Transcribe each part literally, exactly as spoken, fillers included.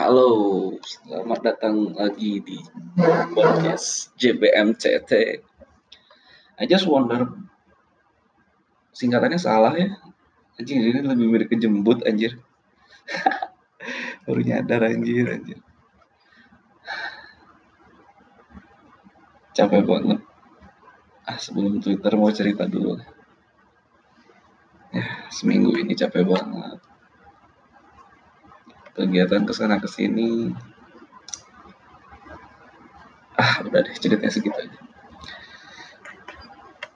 Halo, selamat datang lagi di Podcast J B M C T. I just wonder, singkatannya salah ya? Anjir, ini lebih mirip ke jembut, anjir. Baru nyadar, anjir, anjir. Capek banget. Ah, sebelum Twitter mau cerita dulu. Ya, seminggu ini capek banget. Kegiatan kesana kesini, ah udah deh, ceritanya segitu aja.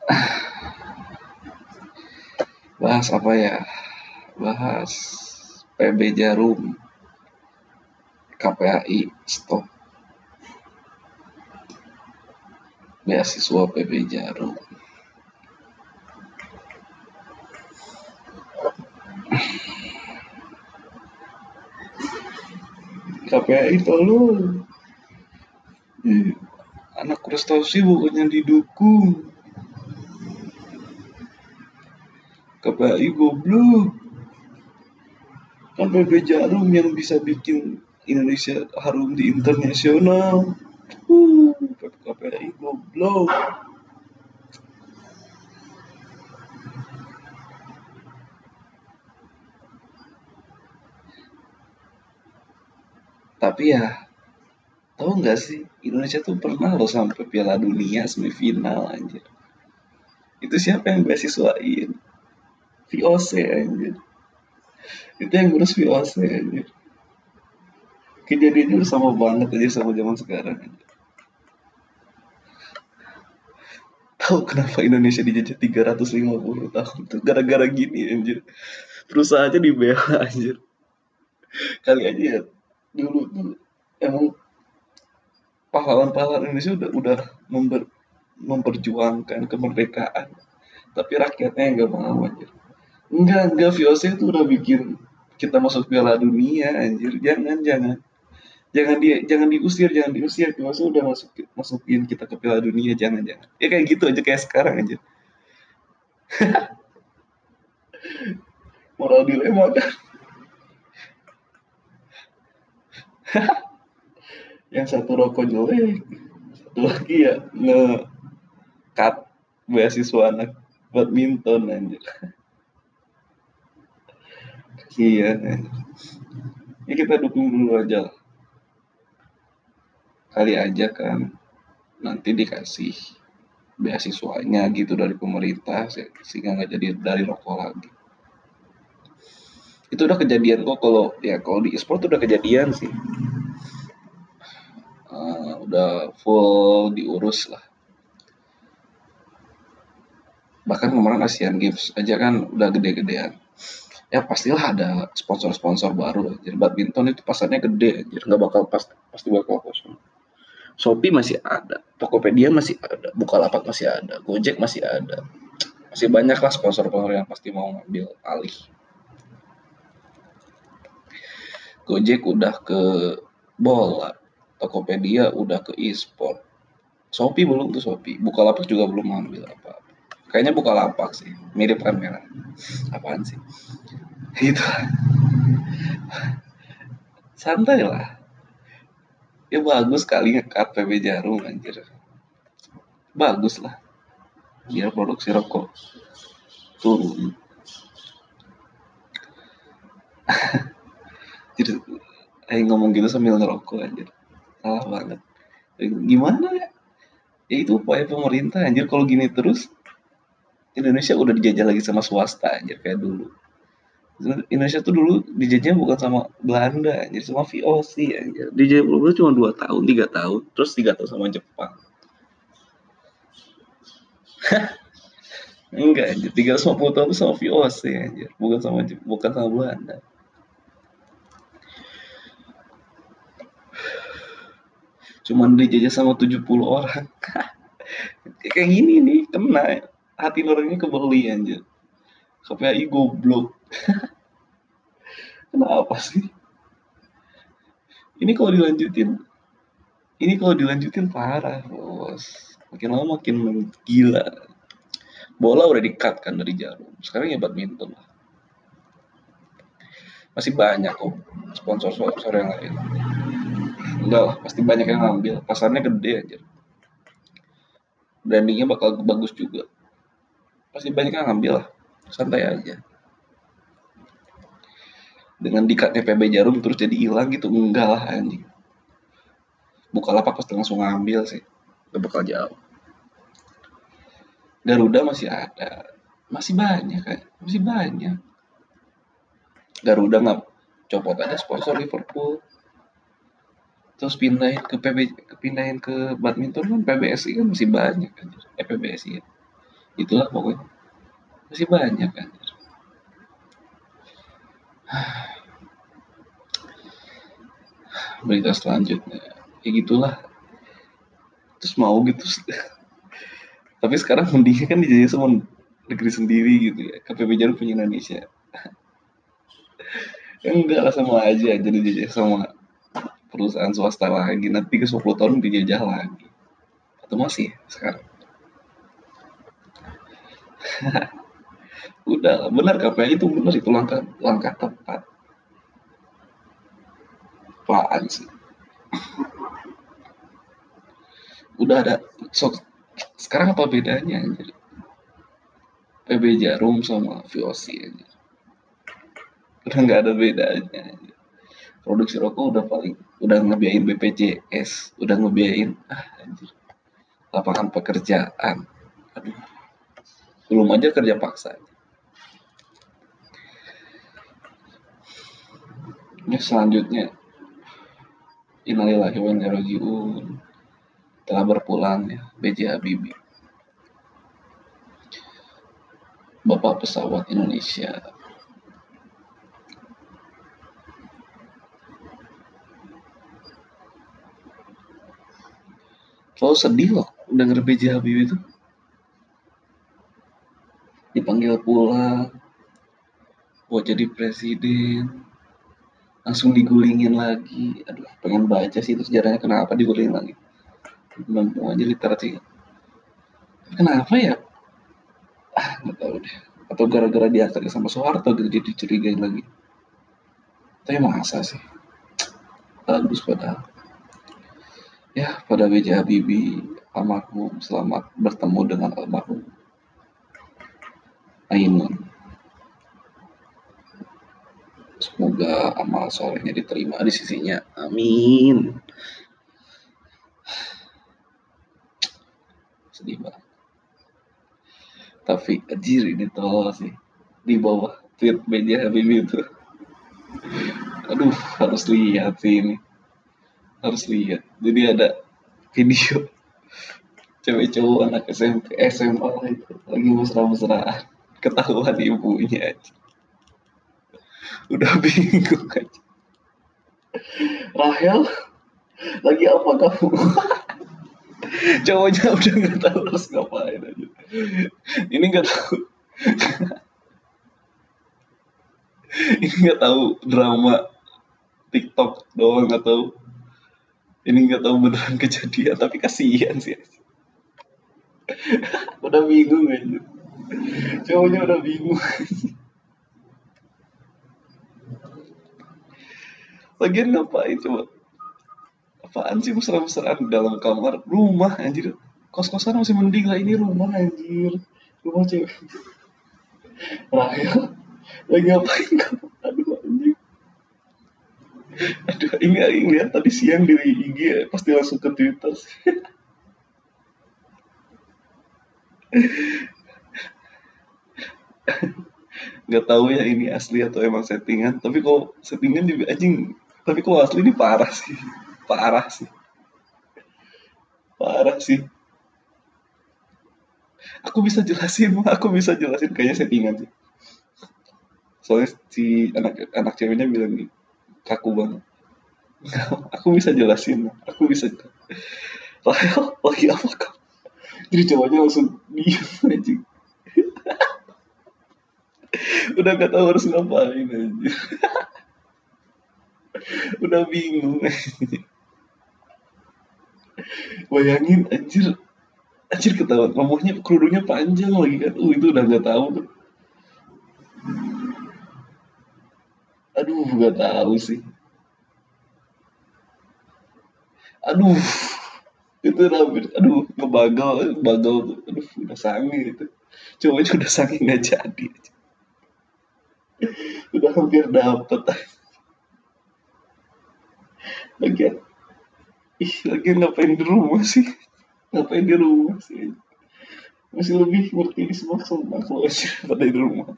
Ah. Bahas apa ya? Bahas P B Djarum, K P A I stop. Beasiswa P B Djarum. K P I tolong, anak prestasi bukannya didukung. K P I goblok. Kan P B Djarum yang bisa bikin Indonesia harum di internasional. Uh, K P I goblok. Tapi ya, tahu nggak sih, Indonesia tuh pernah loh sampai Piala Dunia semifinal, anjir. Itu siapa yang beasiswain? V O C, anjir. Itu yang ngurus V O C, anjir. Kejadiannya sama banget aja sama zaman sekarang, anjir. Tahu kenapa Indonesia dijajah tiga ratus lima puluh tahun tuh gara-gara gini, anjir. Perusahaannya dibela, anjir. Kali aja ya, dulu tuh emang pahlawan-pahlawan Indonesia udah udah member, memperjuangkan kemerdekaan, tapi rakyatnya nggak mau, anjir. Enggak, enggak, V O C itu udah bikin kita masuk Piala Dunia, anjir. Jangan, jangan. Jangan dia jangan diusir, jangan diusir. V O C udah masuk masukin kita ke Piala Dunia, jangan, jangan. Ya kayak gitu aja kayak sekarang, anjir. Moral dilema kan. Yang satu rokok jelek, satu lagi ya nge-cut beasiswa anak badminton, anjir. Iya, anjir. Ya kita dukung dulu aja lah. Kali aja kan nanti dikasih beasiswanya gitu dari pemerintah sehingga nggak jadi dari rokok lagi. Itu udah kejadian kok, kalau ya kalau di e-sport udah kejadian sih, uh, udah full diurus lah. Bahkan kemarin Asian Games aja kan udah gede-gedean. Ya pastilah ada sponsor-sponsor baru. Jadi badminton itu pasarnya gede, jadi nggak bakal pasti pasti bakal kosong. Shopee masih ada, Tokopedia masih ada, Bukalapak masih ada, Gojek masih ada. Masih banyak lah sponsor-sponsor yang pasti mau ngambil alih. Gojek udah ke bola, Tokopedia udah ke e-sport, Shopee belum tuh Shopee, Bukalapak juga belum ambil apa-apa. Kayaknya Bukalapak sih, mirip kamera. Apaan sih? Gitu. Santai lah. Ya bagus kali nge-cut P B Djarum, anjir. Bagus lah. Biar produksi rokok turun. Jadi, eh ngomong gitu sambil ngerokok, anjir. Salah banget. Gimana ya? Ya itu upaya pemerintah, anjir. Kalau gini terus, Indonesia udah dijajah lagi sama swasta, anjir. Kayak dulu. Indonesia tuh dulu dijajahnya bukan sama Belanda, anjir. Sama V O C, anjir. Dijajah Belanda cuma dua tahun, tiga tahun. Terus tiga tahun sama Jepang. Enggak, anjir. tiga ratus lima puluh tahun sama V O C, anjir. Bukan sama, bukan sama Belanda. Cuman dijajah sama tujuh puluh orang. Kayak gini nih, kena hati nurani kebeli, anjir. K P I goblok. Kenapa sih? Ini kalau dilanjutin, ini kalau dilanjutin parah, bos. Makin lama makin menggila. Bola udah di-cut kan dari Djarum. Sekarang ya badminton lah. masih banyak kok sponsor-sponsor yang lain. Enggak lah, pasti banyak yang ngambil, pasarnya gede aja, brandingnya bakal bagus juga, pasti banyak yang ngambil lah, santai aja. Dengan dikatnya P B Djarum terus jadi hilang gitu, enggak lah anjing. Bukalapak pasti langsung ngambil sih, gak bakal jauh. Garuda masih ada, masih banyak kan, masih banyak. Garuda nggak copot aja sponsor Liverpool, terus pindahin ke P B, pindahin ke badminton kan P B S I kan masih banyak kan, eh, P B S I ya. Itulah pokoknya masih banyak kan. Berita selanjutnya ya gitulah, terus mau gitu. Tapi sekarang mendingnya kan dijadiin semua negeri sendiri gitu ya, K P I Djarum punya Indonesia. Enggak lah, sama aja jadi dijajah sama perusahaan swasta lagi, nanti ke sepuluh tahun dijajah lagi atau masih sekarang. Udah lah, benar K P I itu benar, itu langkah langkah tepat. Apaan sih? Udah ada. So, sekarang apa bedanya anjir? P B Djarum sama V O C anjir. Udah enggak ada bedanya anjir. Produksi rokok udah paling udah ngebiayain B P J S, udah ngebiayain ah anjir. Lapangan pekerjaan. Aduh. Belum aja kerja paksa. Ini selanjutnya, innalillahi wa inna ilaihi raji'un, telah berpulang ya B J Habibie, bapak pesawat Indonesia. Selalu sedih loh denger B J Habibie itu dipanggil pulang buat jadi presiden, langsung digulingin lagi. Aduh, pengen baca sih itu sejarahnya kenapa digulingin lagi. Mampu aja literasi. Kenapa ya? Ah, nggak tahu deh. Atau gara-gara diangkat sama Soeharto gitu jadi dicurigain lagi. Tapi masa sih? Bagus padahal. Ya, pada B J Habibie almarhum, selamat bertemu dengan almarhum Ainun. Semoga amal solehnya diterima di sisinya. Amin. Sedih banget. Tapi anjir ini tolol sih. Di bawah tweet B J Habibie itu. Aduh, harus lihat sih ini. Harus lihat. Jadi ada video cewek cowok anak S M P, S M A itu lagi mesra-mesraan. Ketahuan ibunya aja. Udah bingung aja. Rahel, lagi apa kamu? Cowoknya udah nggak tahu harus ngapain aja. Ini nggak tahu, ini nggak tahu drama TikTok doang, nggak tahu. Ini nggak tahu beneran kejadian, tapi kasihan sih. Udah bingung aja. Cowoknya udah bingung. Lagian ngapain coba? Apaan sih mesra-mesraan dalam kamar? Rumah anjir. Kos-kosan masih mending lah, ini rumah anjir. Rumah cewek. Rahel, lagi ngapain kamu? Aduh anjir. Aduh, ini lihat tadi siang di I G, pasti langsung ke Twitter sih. Nggak tahu ya ini asli atau emang settingan, tapi kalau settingan juga anjing, tapi kalau asli ini parah sih. Parah sih. Parah sih. Aku bisa jelasin, aku bisa jelasin kayaknya settingan sih. Soalnya si anak anak ceweknya bilang nih, kaku banget. Aku bisa jelasin, aku bisa. Lael, lagi apa kau? Jadi cowoknya langsung diem anjing. Udah gak tahu harus ngapain aja. Udah bingung aja. Bayangin anjir. Anjir ketahuan mamahnya kerudungnya panjang lagi kan. Uh itu udah gak tahu tuh. Aduh, gak tahu sih. Aduh, itu rambut. Aduh, ngebagal, bagal. Aduh, udah sangi itu. Coba aja udah sangi nggak jadi. Udah hampir dapet. Lagian, ih, lagian ngapain di rumah sih? Ngapain di rumah sih? Masih lebih ngerti di semua sama kalau aja pada di rumah.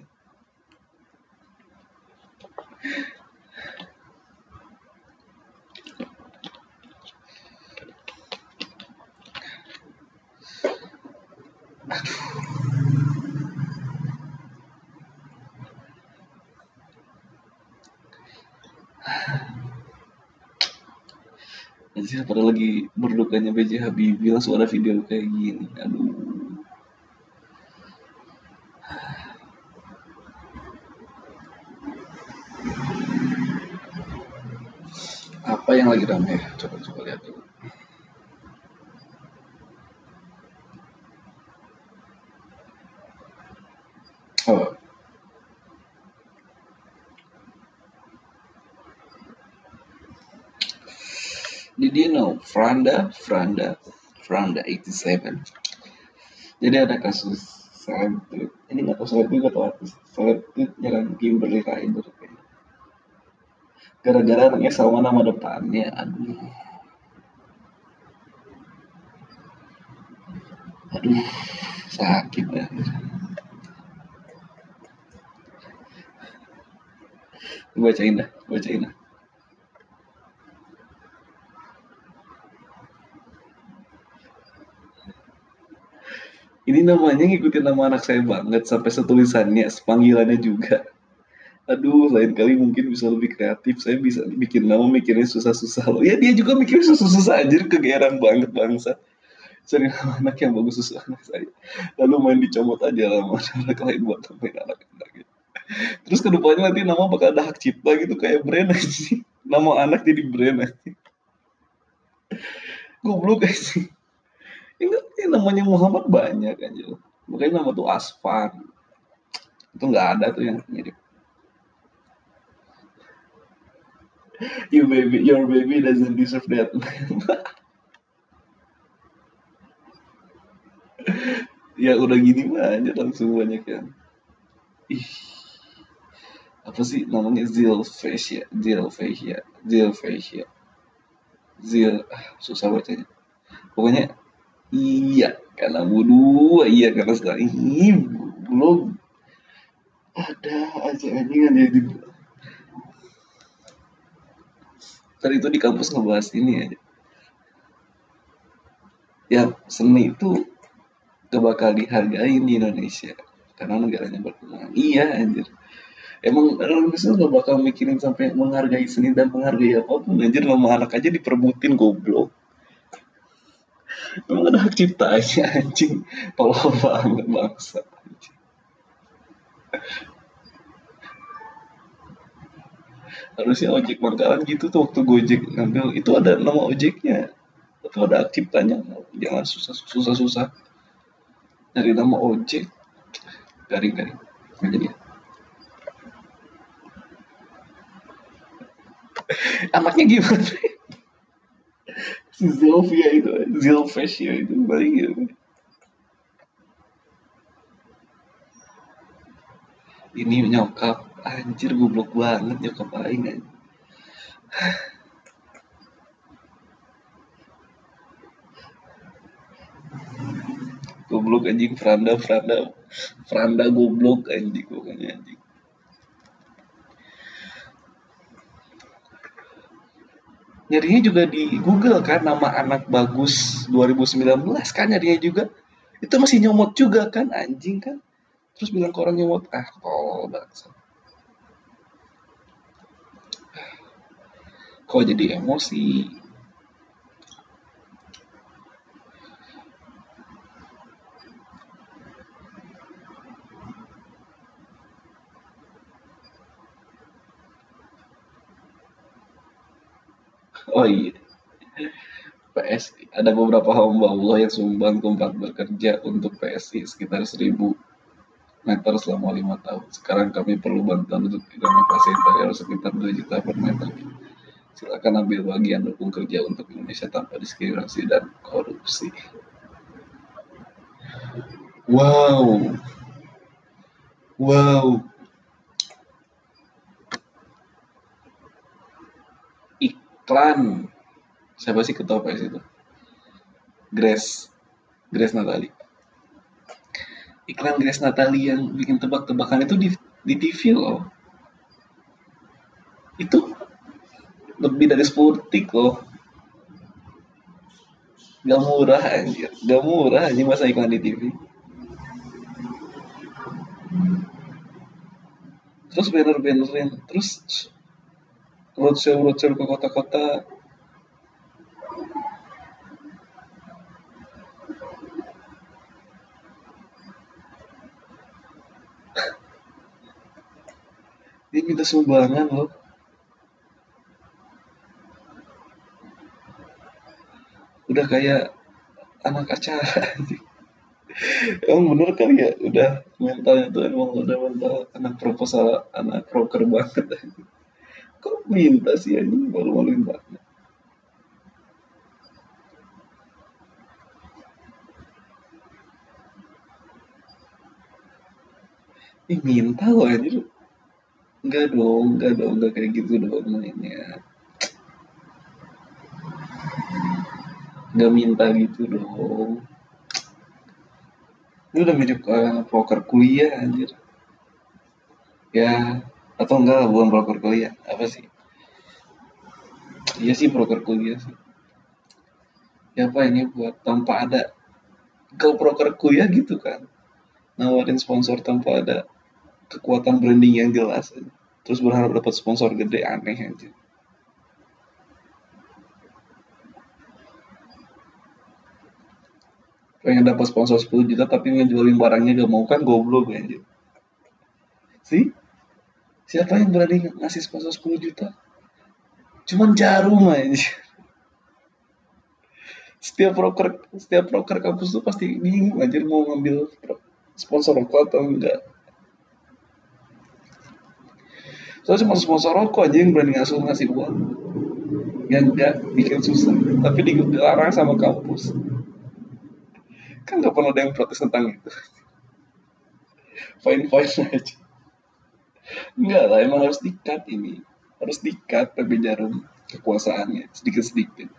Anjir, pada lagi berdukanya B J Habibie langsung ada video kayak gini. Aduh. Apa yang lagi ramai? Coba coba lihat dulu. Oh. Did you know Franda, Franda, Franda delapan puluh tujuh. Jadi ada kasus seleb tweet. Ini nggak tahu seleb tweet atau artis. Seleb tweet nyerang Kimberly Ryder. Gara-gara anaknya sama nama depannya. Aduh. Aduh, sakit ya. Bacain dah, bacain dah. Ini namanya ngikutin nama anak saya banget, sampai setulisannya, sepanggilannya juga. Aduh, lain kali mungkin bisa lebih kreatif, saya bisa bikin nama mikirnya susah-susah loh. Ya dia juga mikirnya susah-susah, anjir, kegeeran banget bangsa. Cari nama anak yang bagus susah anak saya. Lalu main dicomot aja lama anak lain buat namain anak-anak gitu. Terus kedepannya nanti nama bakal ada hak cipta gitu, kayak brand aja. Nama anak jadi brand aja. Goblok aja. Enggak, ini namanya Muhammad banyak aja. Makanya nama tuh Asfar. Itu nggak ada tuh yang mirip. You baby, your baby doesn't deserve that. Ya udah gini mah aja langsung banyak kan. Ih. Apa sih namanya Zilfasia, Zilfasia, Zilfasia. Zil, susah bacanya. Pokoknya iya, karena bodoh, iya karena sekarang ini belum ada aja anjingan yang di. Tadi itu di kampus ngebahas ini aja. Ya seni itu gak bakal dihargain di Indonesia karena negaranya berkembang. Iya anjir. Emang orang Indonesia gak bakal mikirin sampai menghargai seni dan menghargai apapun anjir, nama anak aja diperbutin goblok. Emang ada hak ciptanya anjing, tolong banget bangsa anjing. Harusnya ojek pangkalan gitu tuh, waktu Gojek ngambil itu ada nama ojeknya, itu ada hak ciptanya, jangan susah-susah dari nama ojek garing-garing jadi. Anaknya gimana? Zilvia itu, Zilfasia itu, paling gitu. Ini nyokap, anjir goblok banget nyokap aing kan. Goblok anjing, Franda, Franda, Franda goblok anjing, pokoknya anjing. Nyarinya juga di Google kan, nama anak bagus dua ribu sembilan belas kan nyarinya juga. Itu masih nyomot juga kan, anjing kan. Terus bilang ke orang nyomot, ah tolol banget. Kok jadi emosi? Oh iya, P S I. Ada beberapa hamba Allah yang sumbang tempat bekerja untuk P S I sekitar seribu enam ratus meter selama lima tahun. Sekarang kami perlu bantuan untuk inovasi interior sekitar dua juta per meter. Silakan ambil bagian dukung kerja untuk Indonesia tanpa diskriminasi dan korupsi. Wow. Wow. Iklan. Siapa sih ketua P S I itu? Grace. Grace Natalie. Iklan Grace Natalie yang bikin tebak-tebakan itu di, di T V loh. Itu lebih dari sepuluh tik loh. Gak murah anjir. Gak murah anjir masa iklan di T V. Terus banner-bannerin. Terus roadshow-roadshow ke kota-kota. Dia minta sumbangan loh. Udah kayak anak acara. Emang bener kali ya, udah mentalnya tuh emang udah mental anak proposal, anak broker banget. Kok minta sih anjing, malu-maluin banget. Ih minta loh anjir. Enggak dong, enggak dong, enggak kayak gitu dong mainnya. Gak minta gitu dong. Ini udah mirip uh, broker kuliah anjir. Ya, atau enggak, bukan broker kuliah. Apa sih? Iya sih broker kuliah sih. Ya apa ini buat tanpa ada. Kalau broker kuliah gitu kan, nawarin sponsor tanpa ada kekuatan branding yang jelas. Terus berharap dapat sponsor gede, aneh anjir. Pengen dapat sponsor sepuluh juta tapi ngejualin barangnya gak mau kan goblok anjir. Si? Siapa yang berani ngasih sponsor sepuluh juta? Cuman Jarum anjir. Setiap broker, setiap broker kampus tuh pasti bingung anjir mau ngambil sponsor rokok atau enggak. Soalnya cuma sponsor rokok aja yang berani ngasih ngasih uang. Yang enggak bikin susah, tapi dilarang sama kampus. Kan gak pernah ada yang protes tentang itu. Fine-fine aja. Enggak lah, emang harus di-cut ini. Harus di-cut P B Djarum kekuasaannya, sedikit-sedikit.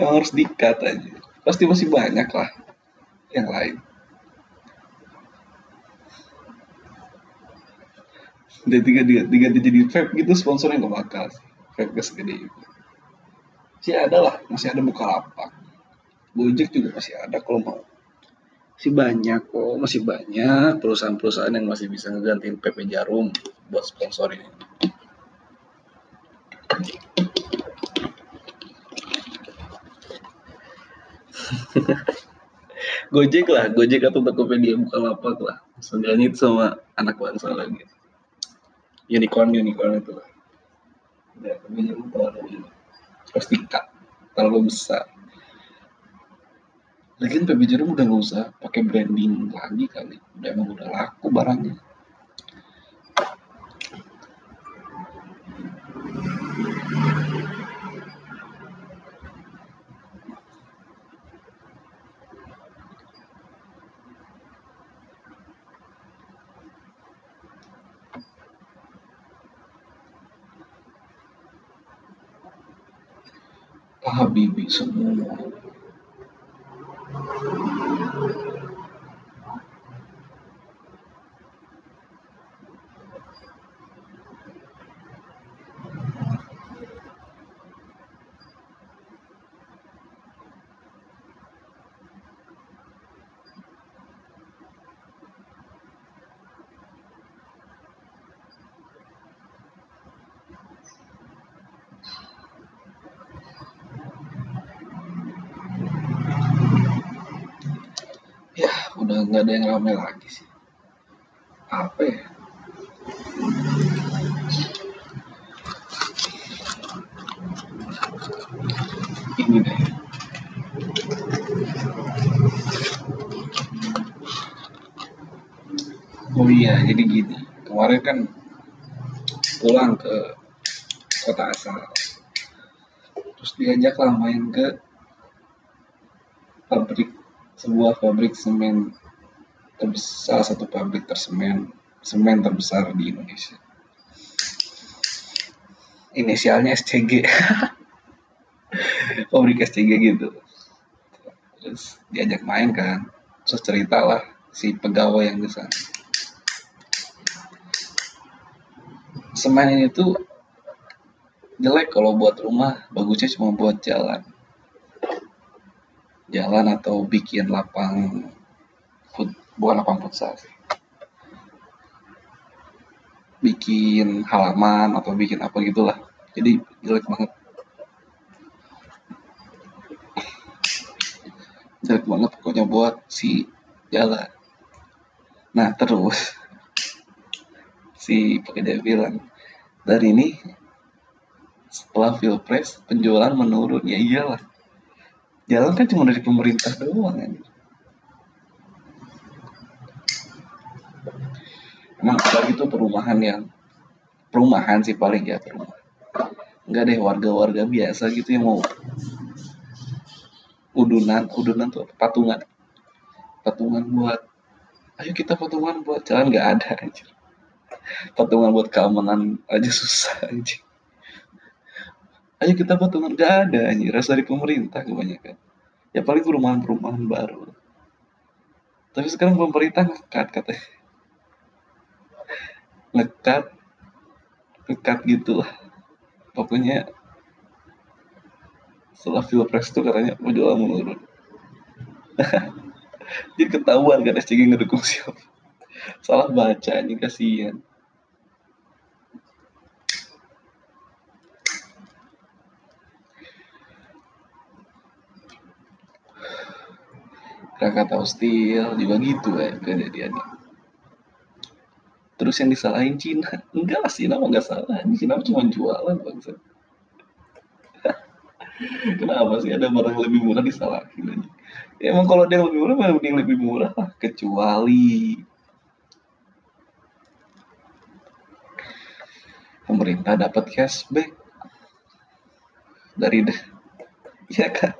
Emang harus di-cut aja. Pasti masih banyak lah yang lain. Dia diganti jadi vape gitu, sponsornya gak bakal sih. Vape gak segede itu. Masih ada lah, masih ada Bukalapak. Gojek juga masih ada kalau mau. Masih banyak kok, masih banyak perusahaan-perusahaan yang masih bisa ngegantiin P B Djarum buat sponsor ini. Gojek lah, Gojek atau Tokopedia, Bukalapak lah. Seenggaknya itu sama anak bangsa lagi. Unicorn-unicorn itu lah. Ya, P B Djarum terlalu pasti cut, terlalu besar. Lagian P B Djarum udah nggak usah pakai branding lagi kali, udah emang udah laku barangnya. Habibie semua. Nggak ada yang ramai lagi sih. Apa ya? Ini deh. Oh iya, jadi gini. Kemarin kan pulang ke kota asal. Terus diajaklah main ke pabrik, sebuah pabrik semen terbesar, salah satu pabrik tersemen, semen terbesar di Indonesia. Inisialnya S C G. Pabrik S C G gitu. Terus diajak main kan. Terus ceritalah si pegawai yang di sana. Semen ini tuh jelek kalau buat rumah, bagusnya cuma buat jalan. Jalan atau bikin lapang fut, bukan lapang futsal sih. Bikin halaman atau bikin apa gitulah. Jadi jelek banget. Jelek banget pokoknya buat si jalan. Nah, terus si pekerja bilang, dari ini setelah Pilpres penjualan menurun. Ya iyalah, jalan kan cuma dari pemerintah doang kan. Emang apalagi itu perumahan yang perumahan sih paling ya perumahan. Enggak deh, warga-warga biasa gitu yang mau udunan, udunan tuh patungan, patungan buat, ayo kita patungan buat jalan, nggak ada anjir. Patungan buat keamanan aja susah anjir. Ayo kita patungan, gak ada anjir. Rasa dari pemerintah kebanyakan. Ya paling perumahan-perumahan baru. Tapi sekarang pemerintah ngekat katanya. Ngekat Ngekat gitu lah. Pokoknya setelah Pilpres itu katanya penjualan menurun. Jadi ketahuan kan S C G ngedukung siapa. Salah baca anjir, kasihan. Krakatau Steel juga gitu ya kejadiannya. Terus yang disalahin Cina. Enggak lah, Cina mah enggak salah. Cina cuma jualan bangsa. Kenapa sih ada barang lebih murah disalahin? Ya, emang kalau dia lebih murah, mending lebih murah lah. Kecuali pemerintah dapat cashback dari deh. Ya kan?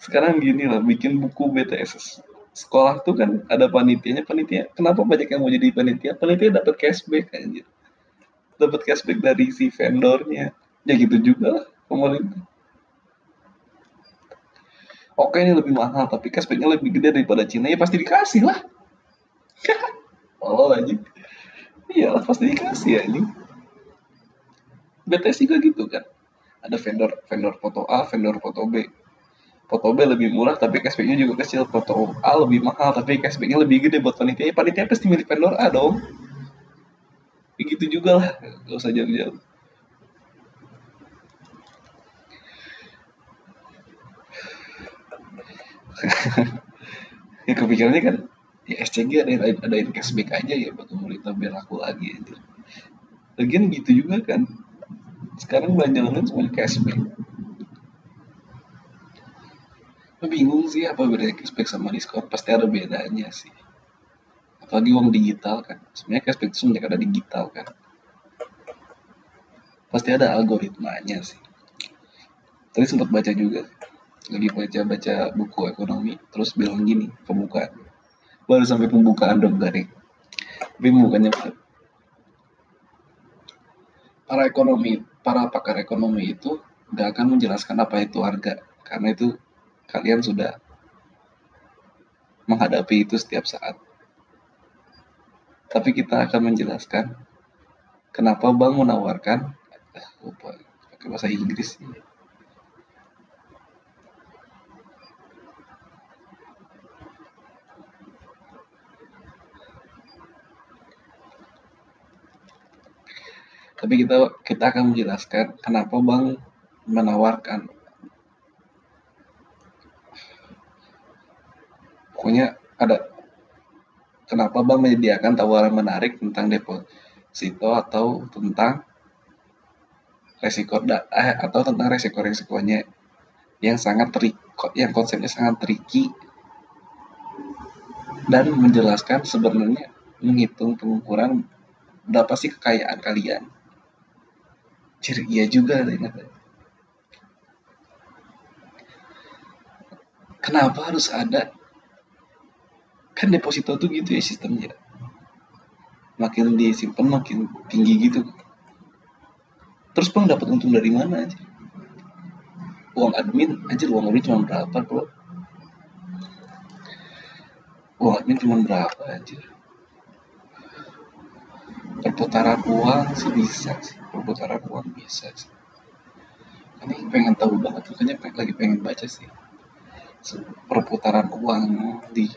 Sekarang gini lah, bikin buku B T S sekolah tuh kan ada panitianya, panitia kenapa banyak yang mau jadi panitia, panitia dapat cashback anjir, dapat cashback dari si vendornya. Ya gitu juga lah pemerintah. Oke, ini lebih mahal tapi cashbacknya lebih gede daripada Cina, ya pasti dikasih lah. Oh anjir, iyalah pasti dikasih anjir. B T S juga gitu kan, ada vendor vendor foto A, vendor foto B. Foto B lebih murah tapi cashback-nya juga kecil. Foto A lebih mahal tapi cashback-nya lebih gede buat panitia. Ya panitia pasti milik vendor A dong. Begitu ya, juga lah. Gak usah jauh-jauh. Ya kepikirannya kan, ya S C G adain, adain cashback aja ya buat pemerintah biar laku lagi. Lagian gitu juga kan. Sekarang belanjaan semuanya cashback. Bingung sih apa bedanya cashback sama diskon, pasti ada bedanya sih. Apalagi uang digital kan, sebenarnya cashback itu semenjak ada digital kan, pasti ada algoritmanya sih. Tadi sempat baca juga, lagi baca-baca buku ekonomi, terus bilang gini pembukaan, baru sampai pembukaan dong garing, tapi bukannya para ekonomi, para pakar ekonomi itu gak akan menjelaskan apa itu harga, karena itu kalian sudah menghadapi itu setiap saat. Tapi kita akan menjelaskan kenapa bank menawarkan, eh, lupa pakai bahasa Inggris ini. Tapi kita kita akan menjelaskan kenapa bank menawarkan. Pokoknya ada kenapa bank menyediakan tawaran menarik tentang deposito atau tentang resiko eh, atau tentang resiko-resikonya yang sangat trik, yang konsepnya sangat tricky dan menjelaskan sebenarnya menghitung pengukuran berapa sih kekayaan kalian. Ciri iya juga ternyata. Kenapa harus ada? Kan deposito tuh gitu ya sistemnya. Makin disimpan makin tinggi gitu. Terus Bang dapat untung dari mana aja? Uang admin aja uang admin cuma berapa, Bro? Uang admin cuma berapa aja? Perputaran uang sih bisa sih. Perputaran uang bisa sih. Ini pengen tahu banget, makanya lagi pengen baca sih. Perputaran uang di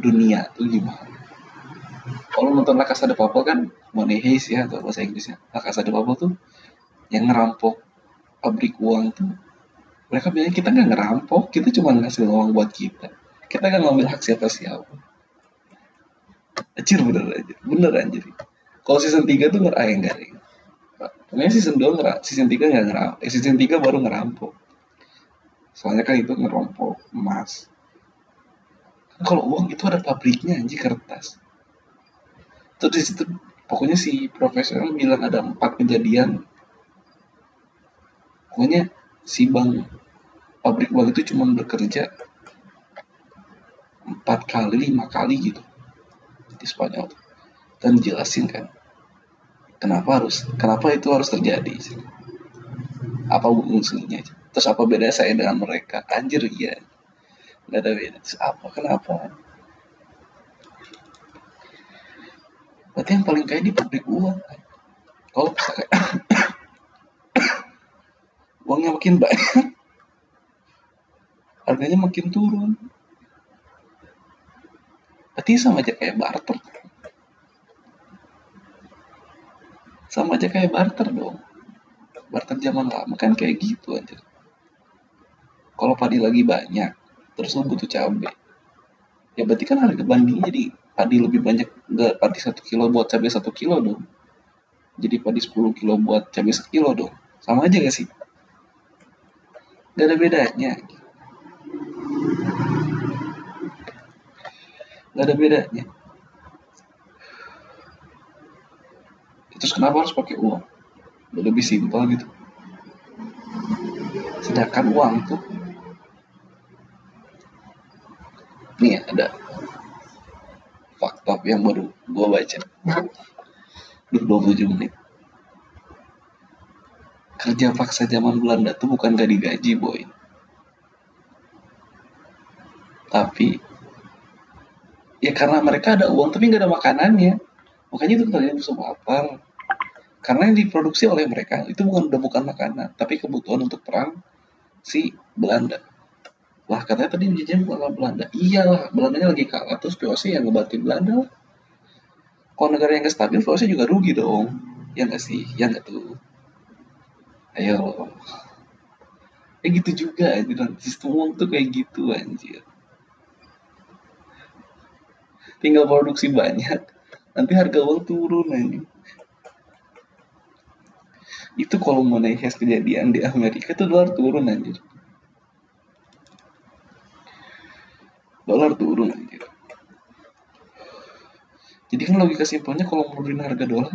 dunia itu gimana? Kalau nonton La Casa de Papel kan Money Heist ya, atau bahasa Inggrisnya La Casa de Papel tuh yang ngerampok pabrik uang tuh mereka bilang kita nggak ngerampok, kita cuma ngasih uang buat kita, kita nggak ngambil hak siapa-siapa. Acir bener aja, bener anjir. Kalau season tiga tuh ngerampok garing. Karena season dua ngerampok, season tiga nggak ngerampok, eh, season tiga baru ngerampok. Soalnya kan itu ngerompok emas. Kan kalau uang itu ada pabriknya anjir kertas. Terus di situ pokoknya si profesor bilang ada empat kejadian. Pokoknya si bank pabrik uang itu cuma bekerja empat kali lima kali gitu. Di Spanyol dan jelasin kan kenapa harus kenapa itu harus terjadi, apa unsurnya, terus apa bedanya saya dengan mereka. Anjir iya nggak ada beda. Terus apa kenapa berarti yang paling kaya di pabrik uang kan? Kalau misalkan uangnya makin banyak harganya makin turun. Berarti sama aja kayak barter. Sama aja kayak barter dong. Barter zaman lama kan kayak gitu aja. Kalau padi lagi banyak, terus lo butuh cabai. Ya berarti kan harga bandingnya jadi padi lebih banyak. Enggak, padi satu kilo buat cabai satu kilo dong. Jadi padi sepuluh kilo buat cabai satu kilo dong. Sama aja gak sih? Gak ada bedanya. Gak ada bedanya. Terus kenapa harus pakai uang? Lebih simpel gitu. Sedangkan uang tuh nih ada fakta yang baru gue baca dua puluh tujuh menit. Kerja paksa zaman Belanda tuh bukan gak digaji boy, tapi ya karena mereka ada uang tapi nggak ada makanannya, makanya itu terjadi sup apel. Karena yang diproduksi oleh mereka itu bukan udah bukan makanan, tapi kebutuhan untuk perang si Belanda. Lah katanya tadi menjajah bukan Belanda. Iyalah Belandanya lagi kalah, terus V O C yang ngebantu Belanda. Kalau negara yang nggak stabil, V O C juga rugi dong. Ya nggak sih, ya nggak tuh. Ayo, ya gitu juga anjir. Sistem uang tuh kayak gitu anjir. Tinggal produksi banyak, nanti harga uang turun aja. Itu kalau Money Heist kejadian di Amerika itu dolar turun anjir. Dolar turun anjir. Jadi kan logika simpelnya kalau menurunin harga dolar,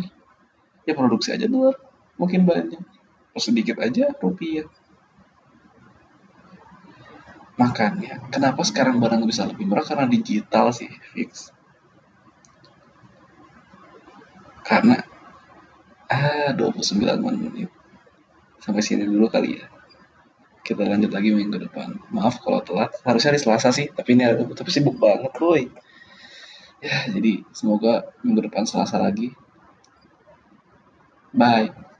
ya produksi aja dolar, makin banyak. Terus sedikit aja rupiah. Makanya, kenapa sekarang barang bisa lebih murah? Karena digital sih, fix. Karena, ah, dua puluh sembilan menit. Sampai sini dulu kali ya. Kita lanjut lagi minggu depan. Maaf kalau telat, harusnya hari Selasa sih, tapi ini tapi sibuk banget, boy. Ya, jadi semoga minggu depan Selasa lagi. Bye.